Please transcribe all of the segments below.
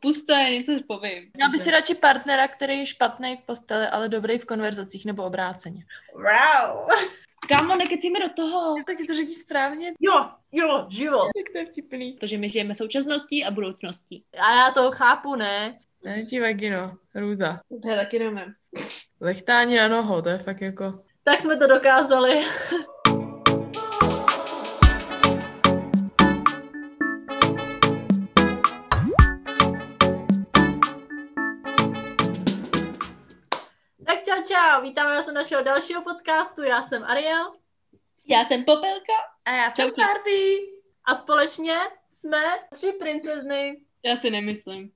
pusté, něco si povím. Měla by si radši partnera, který je špatný v posteli, ale dobrý v konverzacích, nebo obráceně. Wow. Kámo, nekecíme do toho. Já taky to řekni správně. Jo, život. Tak to je vtipný. Protože my žijeme současností a budoucností. A já to chápu, ne? Ne, ti vagino, růza. To je taky nemám. Lechtání na noho, to je fakt jako... Tak jsme to dokázali. Čau, vítáme vás u našeho dalšího podcastu. Já jsem Ariel. Já jsem Popelka. A já jsem Barbie. A společně jsme tři princezny. Já si nemyslím.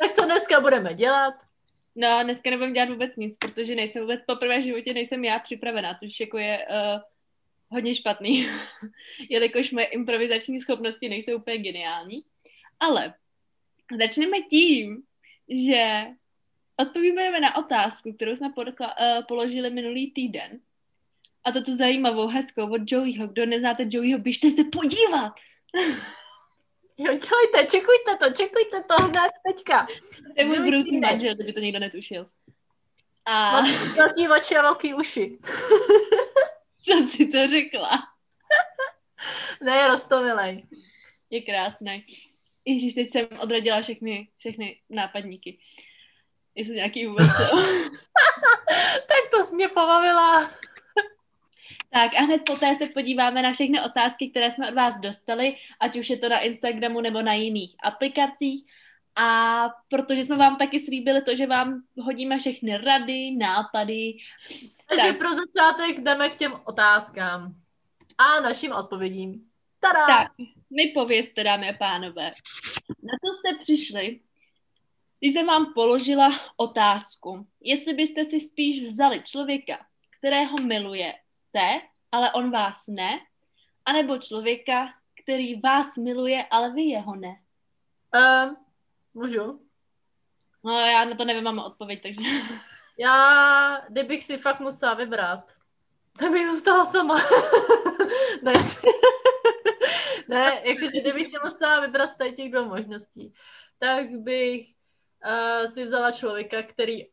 Tak co dneska budeme dělat? No, dneska nebudeme dělat vůbec nic, protože nejsem vůbec poprvé v životě, nejsem já připravená, což jako je hodně špatný. Jelikož moje improvizační schopnosti nejsou úplně geniální. Ale začneme tím, že... Odpovídáme na otázku, kterou jsme položili minulý týden. A to tu zajímavou, hezkou od Joeyho. Kdo neznáte Joeyho, běžte se podívat. Jo, dělejte, čekujte to hned teďka. To je můj budoucí manžel, kdyby to nikdo netušil. A... Mám velký oči a velký uši. Co jsi to řekla? Ne, roztomilej. Je krásný. Ježiš, teď jsem odradila všechny nápadníky. Jestli nějaký vůbec. Tak to jsi mě pobavila. Tak a hned poté se podíváme na všechny otázky, které jsme od vás dostali, ať už je to na Instagramu nebo na jiných aplikacích. A protože jsme vám taky slíbili to, že vám hodíme všechny rady, nápady. Takže tak. Pro začátek jdeme k těm otázkám a našim odpovědím. Tada! Tak, my povězte, dámy a pánové. Na to jste přišli, když jsem vám položila otázku, jestli byste si spíš vzali člověka, kterého milujete, ale on vás ne, anebo člověka, který vás miluje, ale vy jeho ne. Můžu? No, já na to nevím, mám odpověď, takže... Já, kdybych si fakt musela vybrat, tak bych zůstala sama. Ne, jakože kdybych si musela vybrat z těch dvou možností, tak bych... si vzala člověka, který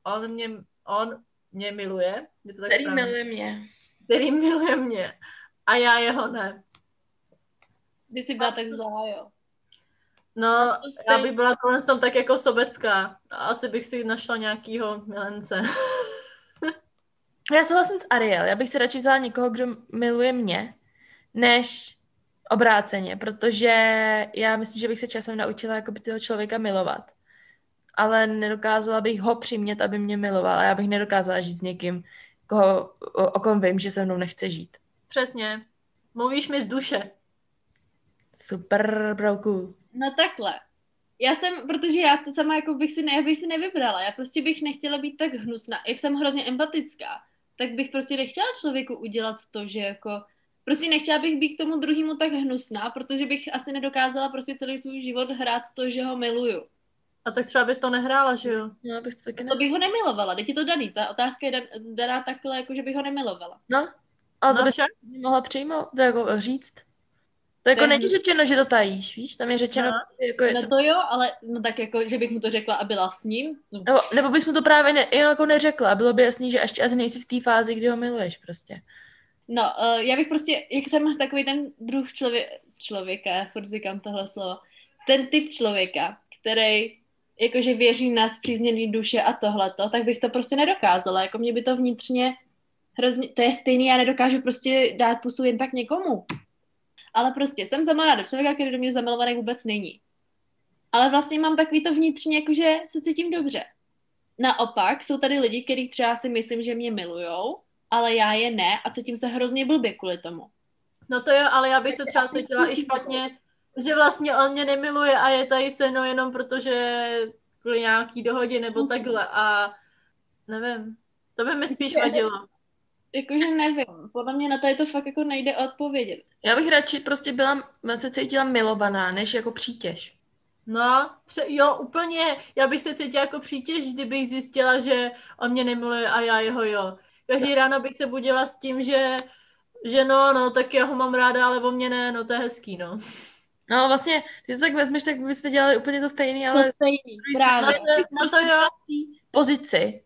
on mě miluje. Je to tak který správně? Miluje mě. Který miluje mě. A já jeho ne. Ty jsi byla tak zlá, jo. No, já bych byla konec tam tak jako sobecká. Asi bych si našla nějakýho milence. Já souhlasím s Ariel. Já bych si radši vzala někoho, kdo miluje mě, než obráceně, protože já myslím, že bych se časem naučila jakoby toho člověka milovat. Ale nedokázala bych ho přimět, aby mě miloval. Já bych nedokázala žít s někým, o kom vím, že se mnou nechce žít. Přesně. Mluvíš mi z duše. Super, brouku. No takhle. Protože já to sama jako bych si nevybrala. Já prostě bych nechtěla být tak hnusná. Jak jsem hrozně empatická, tak bych prostě nechtěla člověku udělat to, že jako... Prostě nechtěla bych být k tomu druhému tak hnusná, protože bych asi nedokázala prostě celý svůj život hrát to, že ho miluju. A tak třeba bys to nehrála, že jo? Já bych to taky nehrála. To bych ho nemilovala, teď je to daný. Ta otázka je daná takhle, jako že bych ho nemilovala. No, ale to bych mohla přijmout, to jako říct. To jako není řečeno, že to tajíš, víš? Tam je řečeno, jako je... No to jo, ale no tak jako, že bych mu to řekla a byla s ním. Nebo bys mu to právě neřekla a bylo by jasný, že ještě asi nejsi v té fázi, kdy ho miluješ prostě. No, já bych prostě, jak jsem takový ten druh člověka, já furt říkám tohle slovo, ten typ člověka, který jakože věří na spřízněný duše a tohleto, tak bych to prostě nedokázala. Jako mě by to vnitřně hrozně... To je stejný, já nedokážu prostě dát pusu jen tak někomu. Ale prostě jsem zamilovaná do člověka, který do mě zamilovaný vůbec není. Ale vlastně mám takový to vnitřně, jakože se cítím dobře. Naopak jsou tady lidi, kterých třeba si myslím, že mě milujou, ale já je ne a cítím se hrozně blbě kvůli tomu. No to jo, ale já bych se třeba cítila i špatně... Že vlastně on mě nemiluje a je tady se mnou jenom protože kvůli nějaký dohodě nebo takhle a nevím, to by mi spíš vadilo. Jakože nevím, podle mě na to je to fakt jako nejde odpovědět. Já bych radši prostě se cítila milovaná, než jako přítěž. No, jo, úplně, já bych se cítila jako přítěž, kdybych zjistila, že on mě nemiluje a já jeho jo. Každý ráno bych se budila s tím, že no, tak já ho mám ráda, ale o mě ne, no to je hezký, no. No vlastně, když se tak vezmeš, tak bychom dělali úplně to stejný, ale... To stejný, právě. Pozici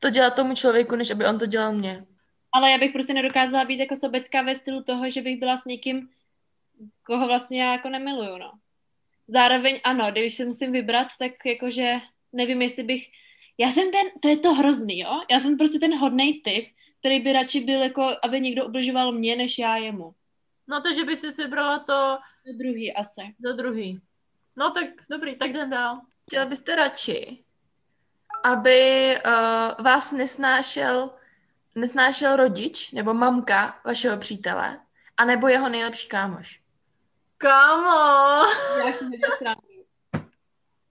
to dělat tomu člověku, než aby on to dělal mně. Ale já bych prostě nedokázala být jako sobecká ve stylu toho, že bych byla s někým, koho vlastně já jako nemiluju, no. Zároveň ano, když se musím vybrat, tak jakože nevím, jestli bych... Já jsem ten, to je to hrozný, jo? Já jsem prostě ten hodnej typ, který by radši byl jako, aby někdo ubližoval mě, než já jemu. No to, že by si vybrala to... Do druhý asi. Do druhý. No tak dobrý, tak jdem dál. Chtěla byste radši, aby vás nesnášel rodič nebo mamka vašeho přítele, anebo jeho nejlepší kámoš? Kámo! Já si nedělám srandu.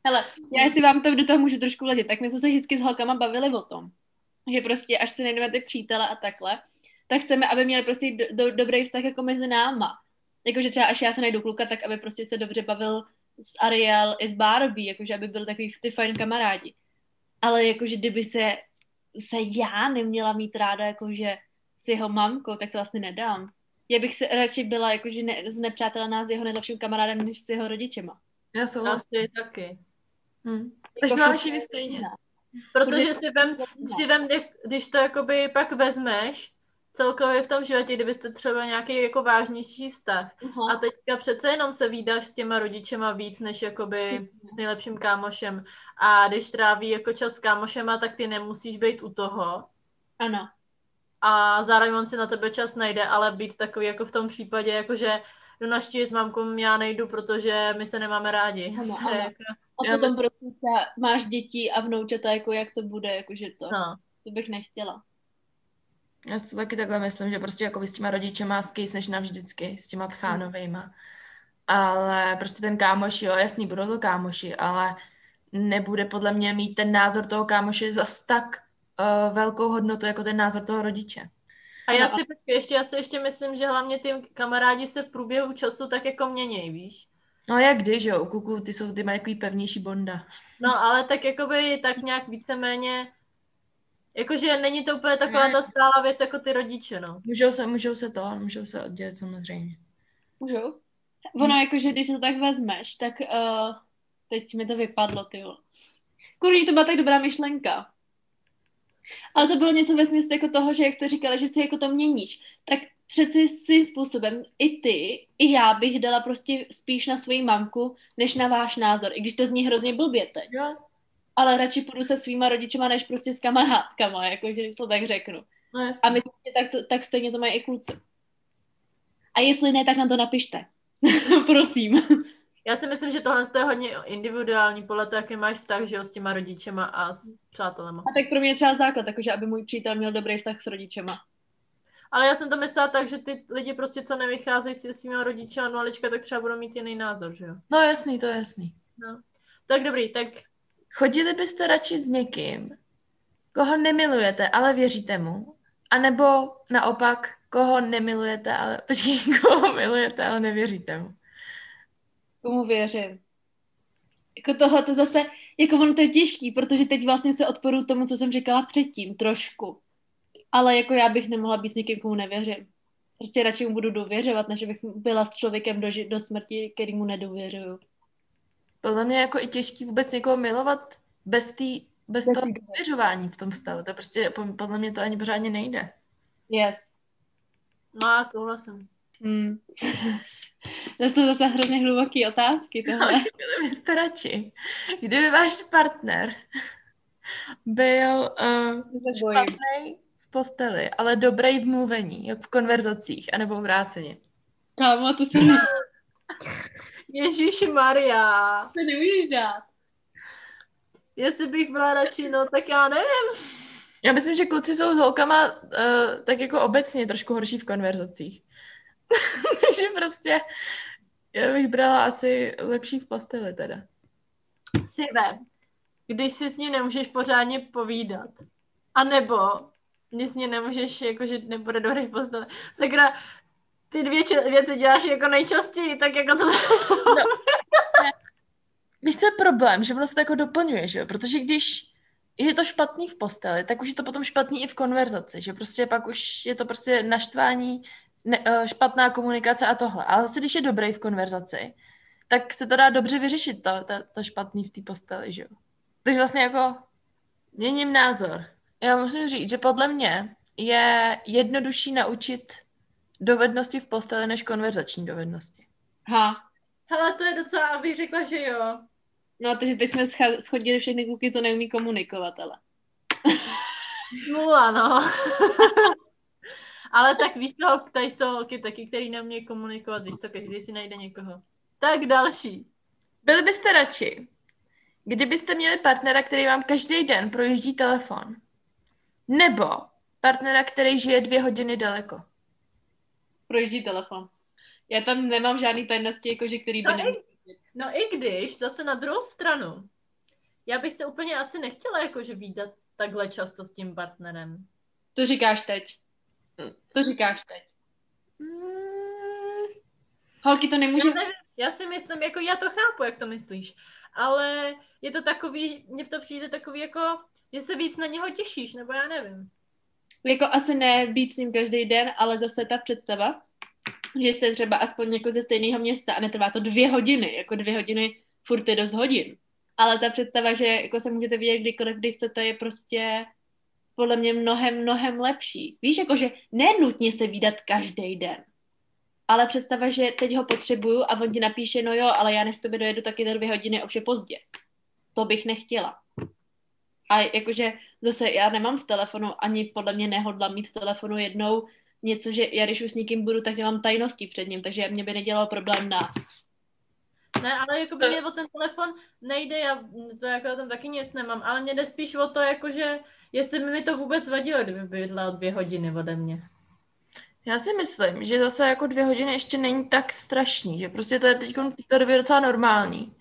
Hele, já si vám to do toho můžu trošku vležit, tak my jsme se vždycky s holkama bavili o tom, že prostě až se nejdeme ty přítele a takhle, tak chceme, aby měli prostě dobrý vztah jako mezi náma. Jakože třeba až já se najdu kluka, tak aby prostě se dobře bavil s Ariel i s Barbie, jakože aby byl takový ty fajn kamarádi. Ale jakože kdyby se já neměla mít ráda jakože s jeho mamkou, tak to asi nedám. Já bych se radši byla jakože nepřátelená s jeho nejlepším kamarádem, než s jeho rodičema. Já souhlasím taky. Takže mám všichni stejně. Protože když to jakoby pak vezmeš, celkově v tom životě, kdybyste třeba nějaký jako vážnější vztah. Uhum. A teďka přece jenom se vídáš s těma rodičema víc, než jakoby s nejlepším kámošem. A když tráví jako čas s kámošema, tak ty nemusíš být u toho. Ano. A zároveň on si na tebe čas najde, ale být takový jako v tom případě, jakože jdu naštívit mamku, já nejdu, protože my se nemáme rádi. Ano, ano. Jako, a potom prostě máš děti a vnoučata, jako jak to bude, jakože to. No. To bych nechtěla. Já si to taky takhle myslím, že prostě jako s těma rodičema skýsneš navždycky, s těma tchánovejma. Ale prostě ten kámoš, jo, jasný, budou to kámoši, ale nebude podle mě mít ten názor toho kámoše zas tak velkou hodnotu, jako ten názor toho rodiče. A já si ještě myslím, že hlavně ty kamarádi se v průběhu času tak jako měněj, víš? No jak když, jo, u kuků, ty mají takový pevnější bonda. No ale tak jakoby tak nějak víceméně... Jakože není to úplně taková ta stálá věc jako ty rodiče, no. Můžou se oddělit samozřejmě. Můžou? Ono jakože, když se to tak vezmeš, tak teď mi to vypadlo, tyjo. Kurní, to byla tak dobrá myšlenka. Ale to bylo něco ve smyslu jako toho, že jak jste říkali, že si jako to měníš, tak přeci svým způsobem i ty, i já bych dala prostě spíš na svoji mamku, než na váš názor, i když to zní hrozně blbě teď. Jo. Ale radši půjdu se svýma rodičema, než prostě s kamarádkama, jakože když to tak řeknu. No, jasný. A myslím, že tak stejně to mají i kluci. A jestli ne, tak nám to napište. Prosím. Já si myslím, že tohle je hodně individuální podle toho, jaký máš vztah, že jo, s těma rodičema a s přátelema. A tak pro mě je třeba základ, takže aby můj přítel měl dobrý vztah s rodičema. Ale já jsem to myslela tak, že ty lidi prostě, co nevycházejí se svýma rodičema od malička, tak třeba budou mít jiný názor, že jo? No jasný, to je jasný. No. Tak dobrý, tak... Chodili byste radši s někým, koho nemilujete, ale věříte mu? A nebo naopak, koho nemilujete, ale... Počkej, koho milujete, ale nevěříte mu? Komu věřím? Jako tohle to zase... Jako ono to je těžký, protože teď vlastně se odporuju tomu, co jsem říkala předtím, trošku. Ale jako já bych nemohla být s někým, komu nevěřím. Prostě radši mu budu důvěřovat, než bych byla s člověkem do smrti, kterýmu nedůvěřuju. Podle mě jako i těžký vůbec někoho milovat bez toho důvěřování v tom vztahu. To prostě podle mě to ani pořádně nejde. Yes. No já souhlasím. To jsou zase hrozně hluboké otázky. Tohle. No, kdyby byste radši. Kdyby váš partner byl špatný v posteli, ale dobrý v mluvení, jak v konverzacích, anebo obráceně. Kámo, to si Ježišmarja. To nemůžeš dát. Jestli bych byla radši, no tak já nevím. Já myslím, že kluci jsou s holkama tak jako obecně trošku horší v konverzacích. Takže prostě já bych brala asi lepší v posteli teda. Sive, když si s ním nemůžeš pořádně povídat. A nebo když s ním nemůžeš, jakože nebude dobrý v posteli. Sakra, ty dvě věci děláš jako nejčastěji, tak jako to... No. Víš, co je problém, že ono se to jako doplňuje, že jo? Protože když je to špatný v posteli, tak už je to potom špatný i v konverzaci, že prostě pak už je to prostě naštvání, špatná komunikace a tohle. Ale zase, když je dobrý v konverzaci, tak se to dá dobře vyřešit, to špatný v té posteli, že jo. Takže vlastně jako měním názor. Já musím říct, že podle mě je jednodušší naučit dovednosti v posteli než konverzační dovednosti. Ha. Hele, to je docela, abych řekla, že jo. No, takže teď jsme shodili všechny kluky, co neumí komunikovat, ale. No, ano. Ale tak víš co, tady jsou holky taky, který neumějí komunikovat, víš to, každý si najde někoho. Tak další. Byli byste radši, kdybyste měli partnera, který vám každý den projíždí telefon, nebo partnera, který žije 2 hodiny daleko? Projíždí telefon. Já tam nemám žádný tajnosti, jakože který by neměl. No i když, zase na druhou stranu, já bych se úplně asi nechtěla jakože vídat takhle často s tím partnerem. To říkáš teď. Holky, to nemůže... Já si myslím, jako já to chápu, jak to myslíš, ale je to takový, mně to přijde takový jako, že se víc na něho těšíš, nebo já nevím. Jako asi ne být s ním každý den, ale zase ta představa, že jste třeba aspoň jako ze stejného města a netrvá to 2 hodiny, jako 2 hodiny furt je dost hodin. Ale ta představa, že jako se můžete vidět kdykoliv, kdy chcete, je prostě podle mě mnohem lepší. Víš, jakože nenutně se vídat každý den, ale představa, že teď ho potřebuju a on ti napíše, no jo, ale já než k tobě dojedu taky za 2 hodiny, ovšem pozdě. To bych nechtěla. A jakože zase já nemám v telefonu, ani podle mě nehodla mít v telefonu jednou něco, že já když už s někým budu, tak nemám tajnosti před ním, takže mě by nedělalo problém na... Ne, ale jako by mě o ten telefon nejde, já to jako tam taky nic nemám, ale mě jde spíš o to, jakože jestli by mi to vůbec vadilo, kdyby bydla 2 hodiny ode mě. Já si myslím, že zase jako 2 hodiny ještě není tak strašný, že prostě to je teď v této době docela normální.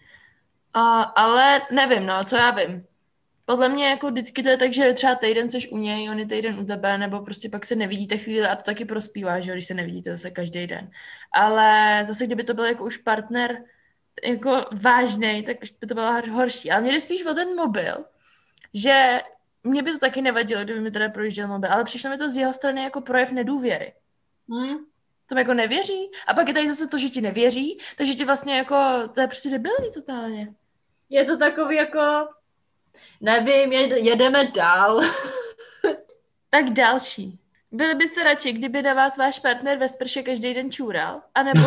Ale nevím, no, co já vím. Podle mě jako vždycky to je tak, že třeba týden seš u něj, on je týden u tebe, nebo prostě pak se nevidíte chvíli a to taky prospívá, že jo, když se nevidíte zase každý den. Ale zase, kdyby to byl jako už partner jako vážnej, tak už by to bylo horší. Ale mě jde spíš o ten mobil, že mě by to taky nevadilo, kdyby mi teda projížděl mobil, ale přišlo mi to z jeho strany jako projev nedůvěry. To jako nevěří. A pak je tady zase to, že ti nevěří, takže ti vlastně jako, to je prostě debilní totálně. Je to takový jako, nevím, jedeme dál. Tak další. Byli byste radši, kdyby na vás váš partner ve sprše každý den čůral? A nebo...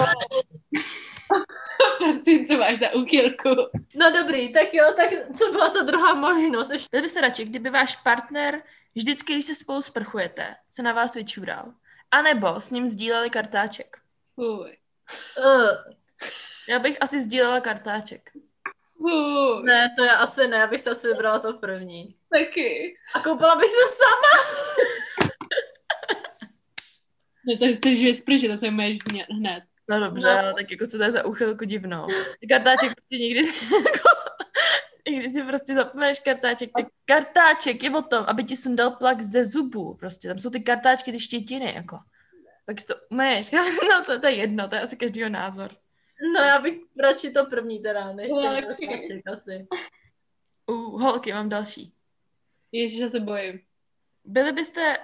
Prosím, co máš za úchylku? No dobrý, tak jo, tak co byla ta druhá možnost? Byli byste radši, kdyby váš partner vždycky, když se spolu sprchujete, se na vás vyčůral? A nebo s ním sdíleli kartáček. Já bych asi sdílela kartáček. Ne, to já asi ne, abych se asi vybrala to první. Taky. A koupala bych se sama. No tak jste žvět sprši, to se můžeš hned. No dobře, no. Ale tak jako co to je za úchylku divnou. Kartáček prostě nikdy si jako... Když si prostě zapomeneš kartáček, tak kartáček je o tom, aby ti sundal plak ze zubů, prostě, tam jsou ty kartáčky, ty štětiny, jako. Tak si to umeješ, no to je jedno, to je asi každýho názor. No já bych radši to první teda, než ten kartáček asi. Holky, mám další. Ježiš, já se bojím. Byli byste,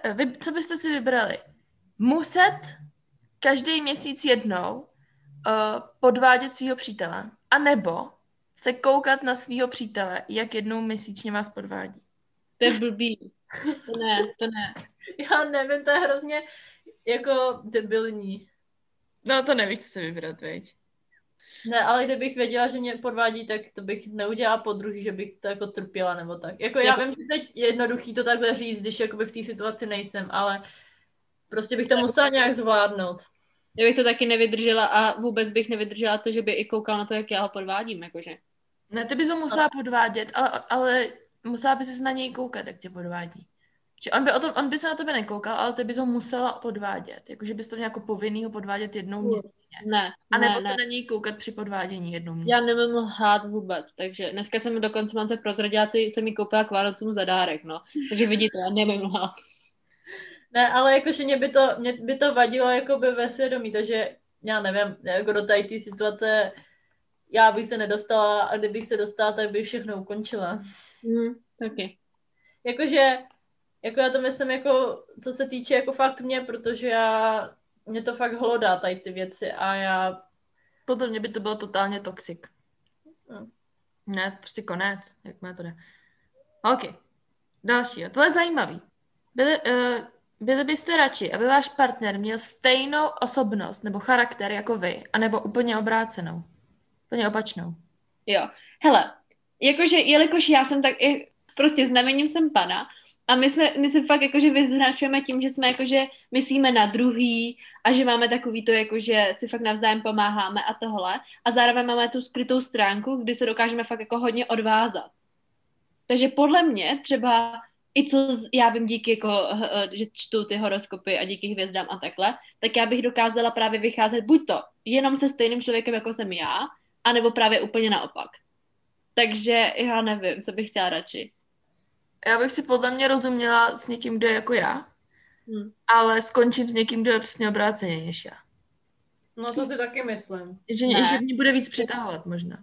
co byste si vybrali? Muset každý měsíc jednou podvádět svýho přítele, anebo se koukat na svýho přítele, jak jednou měsíčně vás podvádí. To je blbý. To ne. Já nevím, to je hrozně jako debilní. No to nevíš, co se vybrat, veď. Ne, ale kdybych věděla, že mě podvádí, tak to bych neudělala podruhý, že bych to jako trpěla nebo tak. Jako já vím, že teď je jednoduchý to takhle říct, když jakoby v té situaci nejsem, ale prostě bych to musela nějak zvládnout. Já bych to taky nevydržela a vůbec bych nevydržela to, že by i koukal na to, jak já ho podvádím, jakože. Ne, ty bys ho musela podvádět, ale musela by ses na něj koukat, jak tě podvádí. Že on by se na tebe nekoukal, ale ty bys ho musela podvádět, jakože bys to měla jako povinnýho podvádět jednou měsíčně. Ne, a nebo se na něj koukat při podvádění jednou měsíčně. Já nemám lhát vůbec, takže dneska jsem dokonce mám se prozradila, co jsem jí koupila k Vánocům za dárek, no. Takže vidíte, já nemám lhát. Ne, ale jakože mě by to vadilo jakoby ve svědomí, takže já nevím, jako do tady té situace já bych se nedostala a kdybych se dostala, tak bych všechno ukončila. Taky. Jakože, jako já to myslím, jako co se týče jako fakt mě, protože mě to fakt hlodá tady ty věci a já Podle mě by to bylo totálně toxic. Ne, prostě konec, jak má to ne. Ok, další. To je zajímavý. Byli byste radši, aby váš partner měl stejnou osobnost nebo charakter jako vy, anebo úplně obrácenou? Úplně opačnou. Jo, hele, jakože, jelikož já jsem tak i prostě znamením jsem pana a my se fakt jakože vyznačujeme tím, že jsme jakože myslíme na druhý a že máme takový to, jakože si fakt navzájem pomáháme a tohle a zároveň máme tu skrytou stránku, kdy se dokážeme fakt jako hodně odvázat. Takže podle mě třeba i co já vím díky, jako, že čtu ty horoskopy a díky hvězdám a takhle, tak já bych dokázala právě vycházet buď to jenom se stejným člověkem, jako jsem já, anebo právě úplně naopak. Takže já nevím, co bych chtěla radši. Já bych si podle mě rozuměla s někým, kdo je jako já, ale skončím s někým, kdo je přesně obráceně než já. No to si taky myslím. Že mě bude víc přitahovat možná.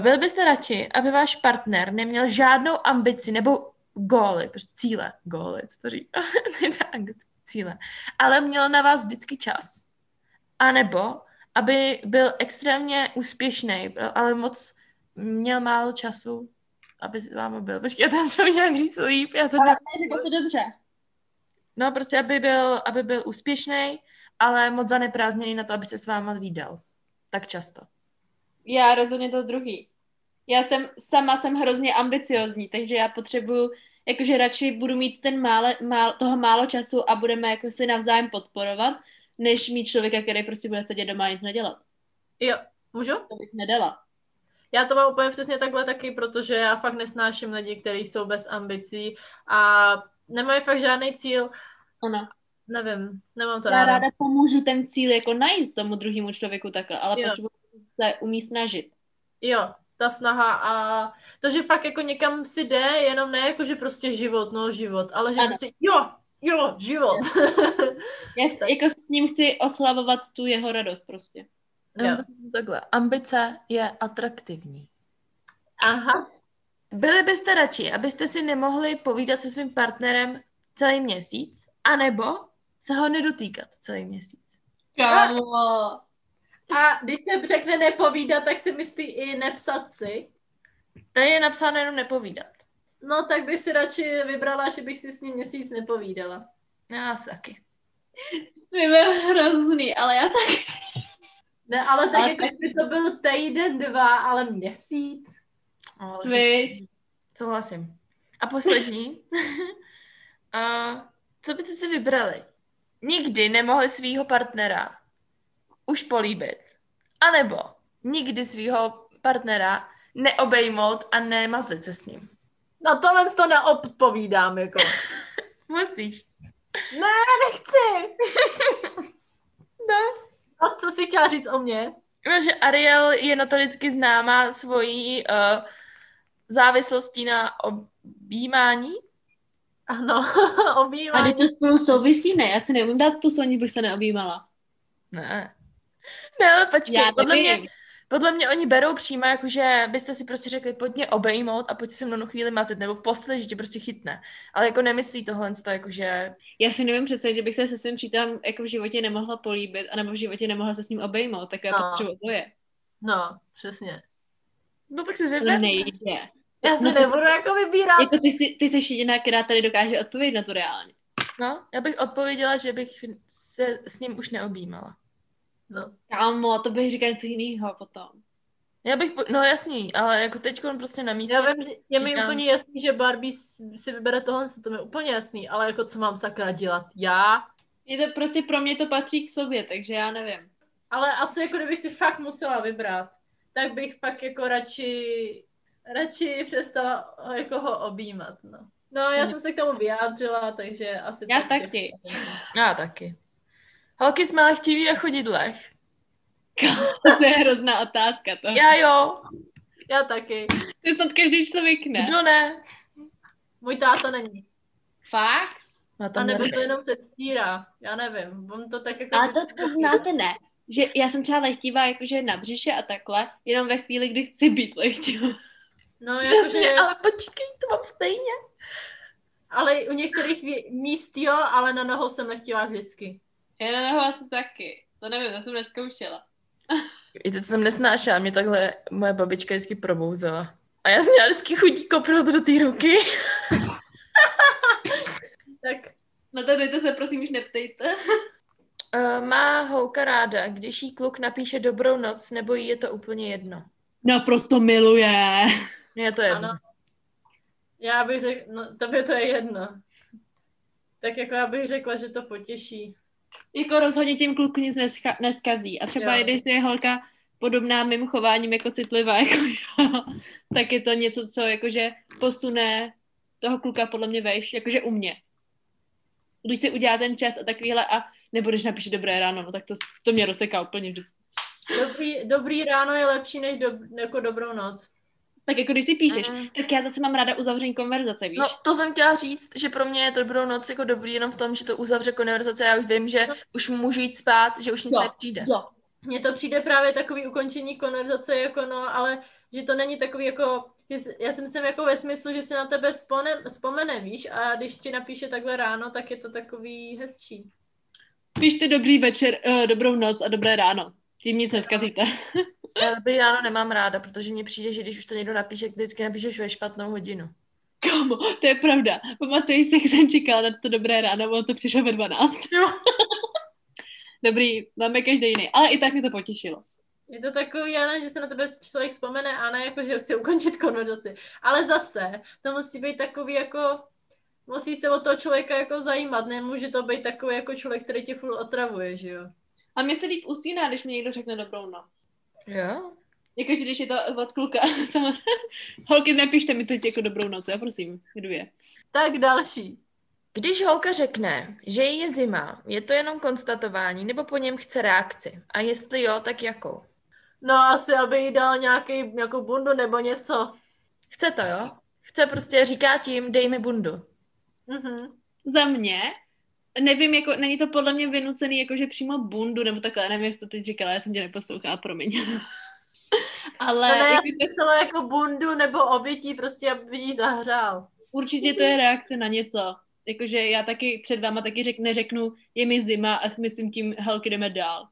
Byl byste radši, aby váš partner neměl žádnou ambici nebo góly, prostě cíle, góly, co to říká, cíle, ale měl na vás vždycky čas. A nebo, aby byl extrémně úspěšný, ale moc měl málo času, aby vám byl. Počkej, já tam třeba nějak říct líp. Ale řekl to dobře. No, prostě, aby byl úspěšný, ale moc zaneprázdněný na to, aby se s váma vídal. Tak často. Já rozhodně to druhý. Já jsem sama hrozně ambiciozní, takže já potřebuju, jakože radši budu mít ten toho málo času a budeme jako si navzájem podporovat, než mít člověka, který prostě bude sedět doma a nic nedělat. Jo, můžu? To bych nedala. Já to mám úplně přesně takhle taky, protože já fakt nesnáším lidi, kteří jsou bez ambicí a nemají fakt žádný cíl. Ano. Nevím, nemám to ráda. Já ráda pomůžu ten cíl jako najít tomu druhému člověku takhle, ale potřebuji se umí snažit. Jo, ta snaha a to, že fakt jako někam si jde, jenom ne jako, že prostě život, ale že ano. Prostě jo, život. Já jako s ním chci oslavovat tu jeho radost prostě. No, takhle, ambice je atraktivní. Aha. Byli byste radši, abyste si nemohli povídat se svým partnerem celý měsíc, anebo se ho nedotýkat celý měsíc? Kámo. A když se řekne nepovídat, tak si myslí i nepsat si. Tady je napsáno jenom nepovídat. No, tak bych si radši vybrala, že bych si s ním měsíc nepovídala. Já asi taky. Ty byl hrozný, ale já taky. Ne, ale tak jako by to byl týden, dva, ale měsíc. Souhlasím. A poslední. Co byste si vybrali? Nikdy nemohli svýho partnera už políbit. A nebo nikdy svýho partnera neobejmout a nemazlit se s ním. No tohle to neodpovídám, jako. Musíš. Ne, nechci. Ne. A co jsi chtěla říct o mně? No, že Ariel je notoricky známá svojí závislostí na objímání. Ano, objímání. Ale to spolu souvisí, ne? Já si neumím dát plus, oni bych se neobjímala. Ne, ale počkej, podle mě oni berou přímo, jakože byste si prostě řekli, pojď mě obejmout a pojď se mnou chvíli mazit, nebo v posteli, že tě prostě chytne. Ale jako nemyslí tohle, jakože... Já si nevím přesně, že bych se se svým přítelem jako v životě nemohla políbit, anebo v životě nemohla se s ním obejmout, tak já potřebuji to je. No, přesně. No tak si vyber. Nejde. Já si nebudu jako vybírat. Jako ty jsi jediná, která tady dokáže odpovědět na to reálně. No, já bych odpověděla, že bych se s ním už neobjímala. No. Kámo, to bych říkala něco jiného potom. Já bych, no jasný, ale jako teďko prostě na místě. Já vím, že je mi úplně jasný, že Barbie si vybere tohle, to mi úplně jasný, ale jako co mám sakra dělat já? Je to prostě pro mě to patří k sobě, takže já nevím. Ale asi jako kdybych si fakt musela vybrat, tak bych fakt jako radši přestala jako ho objímat, no. No, já jsem se k tomu vyjádřila, takže asi... Já taky. Holky, jsme lehtiví na chodidlech. To je hrozná otázka. To. Já jo. Já taky. To je snad každý člověk, ne? Kdo ne? Můj táta není. Fakt? A nebo to jenom předstírá. Já nevím. On to tak jako... Ale to znáte, ne? Že já jsem třeba lehtivá jakože na břiše a takhle, jenom ve chvíli, kdy chci být lehtivá. No, jasně, ale počkej, to mám stejně. Ale u některých míst jo, ale na nohou jsem lehtivá vždycky. Já na nohu asi taky. To nevím, to jsem neskoušela. I teď jsem nesnášela, mě takhle moje babička vždycky probouzela. A já jsem měla vždycky chudíko prout do té ruky. Tak na to se prosím už neptejte. Má holka ráda, když jí kluk napíše dobrou noc, nebo jí je to úplně jedno? Naprosto miluje. Mně to jedno. Ano. Já bych řekla, no, tobě to je jedno. Tak jako já bych řekla, že to potěší. Jako rozhodně tím kluk nic neskazí. A třeba když je holka podobná mým chováním jako citlivá, jako, tak je to něco, co jakože posune toho kluka podle mě vejš, jakože u mě. Když si udělá ten čas a takovýhle a nebudeš napíše dobré ráno, no tak to mě rozseká úplně. Dobrý ráno je lepší než jako dobrou noc. Tak jako když si píšeš, tak já zase mám ráda uzavření konverzace, víš? No to jsem chtěla říct, že pro mě je dobrou noc jako dobrý jenom v tom, že to uzavře konverzace, já už vím, že už můžu jít spát, že už nic nepřijde. Jo. Mně to přijde právě takový ukončení konverzace, jako no, ale že to není takový jako, že já jsem sem jako ve smyslu, že se na tebe vzpomene, víš? A když ti napíše takhle ráno, tak je to takový hezčí. Píšte dobrý večer, dobrou noc a dobré ráno. Tím nic neskazíte. Já dobrý ráno nemám ráda, protože mně přijde, že když už to někdo napíše, vždycky napíšeš ve špatnou hodinu. Kámo, to je pravda. Pamatuji si, jak jsem čekala na to dobré ráno, ono to přišlo ve 12. Jo. Dobrý, máme každý jiný, ale i tak mi to potěšilo. Je to takový, ano, že se na tebe člověk vzpomene a ne jako, že chce ukončit konverzaci. Ale zase, to musí být takový jako, musí se o toho člověka jako zajímat, nemůže to být takový jako člověk, který tě furt otravuje, že jo. A mě se líp usíná, když mi někdo řekne dobrou noc. Jo? Jakože když je to od kluka. Holky, napište mi teď jako dobrou noc, já prosím, kdo je. Tak další. Když holka řekne, že jí je zima, je to jenom konstatování, nebo po něm chce reakci? A jestli jo, tak jakou? No asi, aby jí dal nějaký jako bundu nebo něco. Chce to, jo? Chce prostě, říká tím, dej mi bundu. Mhm. Za mě? Nevím, jako, není to podle mě vynucený, jakože přímo bundu, nebo takhle, nevím, jestli to teď říkala, já jsem tě neposlouchala, promiň. Ale... No ne, já jsem myslela jako bundu nebo obětí, prostě aby jí zahřál. Určitě to je reakce na něco. Jakože já taky před váma taky neřeknu, je mi zima a myslím tím, helky, jdeme dál.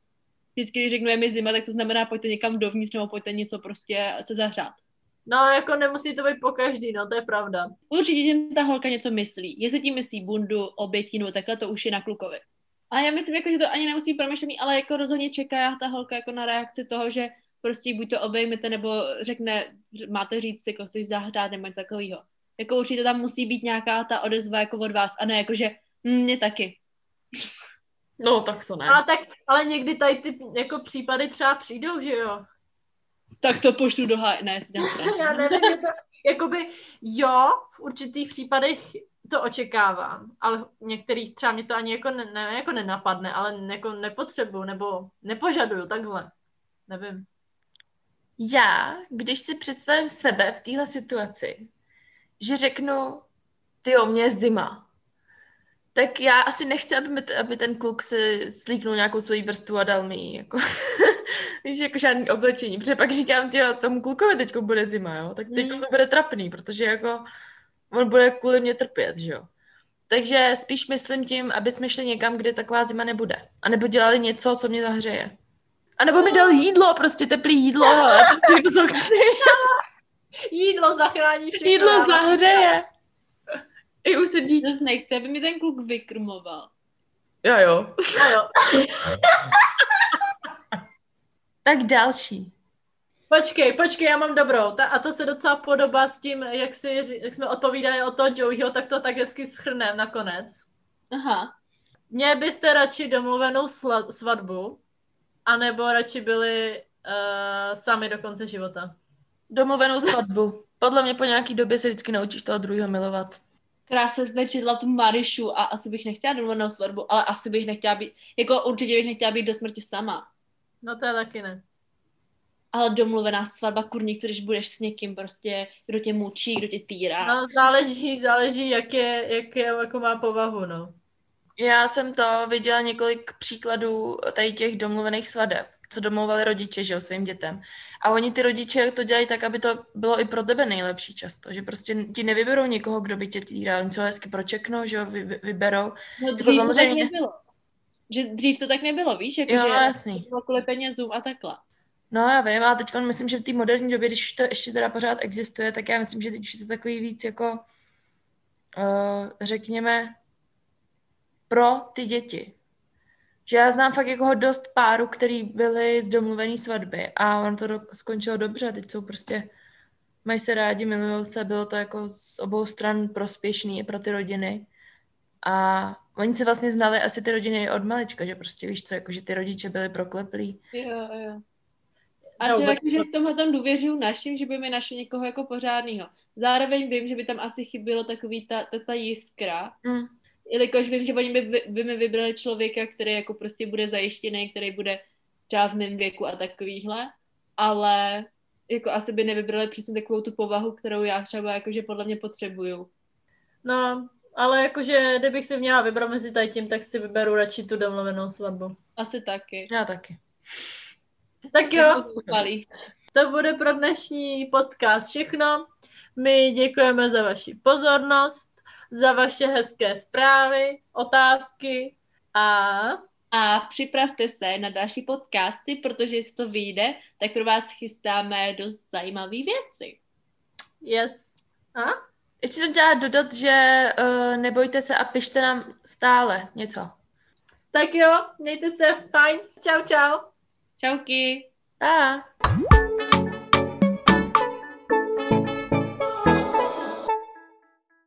Vždycky, když řeknu, je mi zima, tak to znamená, pojďte někam dovnitř, nebo pojďte něco prostě se zahřát. No, jako nemusí to být po každý, no, to je pravda. Určitě tím ta holka něco myslí. Jestli tím myslí bundu, obětí, nebo takhle, to už je na klukovi. A já myslím, jako, že to ani nemusí promyšlený, ale jako rozhodně čeká ta holka jako na reakci toho, že prostě buď to obejmete, nebo řekne, máte říct, jako chceš zahrát, nebo něco takového. Jako určitě tam musí být nějaká ta odezva jako od vás, a ne jakože mě taky. No, tak to ne. A tak, ale někdy tady ty jako případy třeba přijdou, že jo? Tak to pošlu do ne, já nevím, je to, jakoby, jo, v určitých případech to očekávám, ale v některých třeba mě to ani jako, ne, jako nenapadne, ale jako nepotřebuju, nebo nepožaduju, takhle, nevím. Já, když si představím sebe v téhle situaci, že řeknu, tyjo, mě je zima, tak já asi nechci, aby ten kluk si slíknul nějakou svoji vrstu a dal mi ji, jako... Víš, jako žádný oblečení, protože pak říkám, těho, tomu klukovi teďko bude zima, jo, tak teďko to bude trapný, protože jako on bude kvůli mě trpět, že jo. Takže spíš myslím tím, aby jsme šli někam, kde taková zima nebude. A nebo dělali něco, co mě zahřeje. A nebo mi dal jídlo, prostě teplý jídlo, hele, to co chci. Jídlo zachrání všechno. Jídlo zahřeje. I už se díč. Nechce, aby mi ten kluk vykrmoval. Jo. Tak další. Počkej, já mám dobrou. A to se docela podobá s tím, jak jsme odpovídali o toho Joeyho, tak to tak hezky schrnem nakonec. Aha. Mě byste radši domluvenou svatbu, anebo radši byli sami do konce života? Domluvenou svatbu. Podle mě po nějaký době se vždycky naučíš toho druhého milovat. Krásně zde četla tu Marišu a asi bych nechtěla domluvenou svatbu, ale asi bych nechtěla být, jako určitě bych nechtěla být do smrti sama. No to je taky ne. Ale domluvená svatba, kurník, když budeš s někým prostě, kdo tě mučí, kdo tě týrá. No záleží jak je jako má povahu, no. Já jsem to viděla několik příkladů tady těch domluvených svateb, co domluvali rodiče, že jo, svým dětem. A oni ty rodiče to dělají tak, aby to bylo i pro tebe nejlepší často, že prostě ti nevyberou někoho, kdo by tě týral, oni se hezky pročeknou, že jo, vyberou. No, jako samozřejmě... Že dřív to tak nebylo, víš? Jako, jo, že jasný. To bylo kvůli penězům a takhle. No já vím, ale teď myslím, že v té moderní době, když to ještě teda pořád existuje, tak já myslím, že teď už je to takový víc jako, řekněme, pro ty děti. Že já znám fakt jako dost párů, který byli z domluvený svatby a ono to skončilo dobře, teď jsou prostě, mají se rádi, milují se, bylo to jako z obou stran prospěšný i pro ty rodiny. A oni se vlastně znali asi ty rodiny od malička, že prostě víš co, jako že ty rodiče byli prokleplí. Jo, jo. A třeba jako, že v tomhle tom důvěřuju našim, že by mi našli někoho jako pořádného. Zároveň vím, že by tam asi chybělo takový ta jiskra, jelikož vím, že oni by mi vybrali člověka, který jako prostě bude zajištěný, který bude třeba v mém věku a takovýhle, ale jako asi by nevybrali přesně takovou tu povahu, kterou já třeba jakože podle mě potřebuju. No, ale jakože kdybych si měla vybrat mezi tady tím, tak si vyberu radši tu domluvenou svatbu. Asi taky. Já taky. Tak jo, to bude pro dnešní podcast všechno. My děkujeme za vaši pozornost, za vaše hezké zprávy, otázky a připravte se na další podcasty, protože jestli to vyjde, tak pro vás chystáme dost zajímavé věci. Yes. A? Ještě jsem chtěla dodat, že nebojte se a pište nám stále něco. Tak jo, mějte se fajn. Čau, čau. Čauky. A.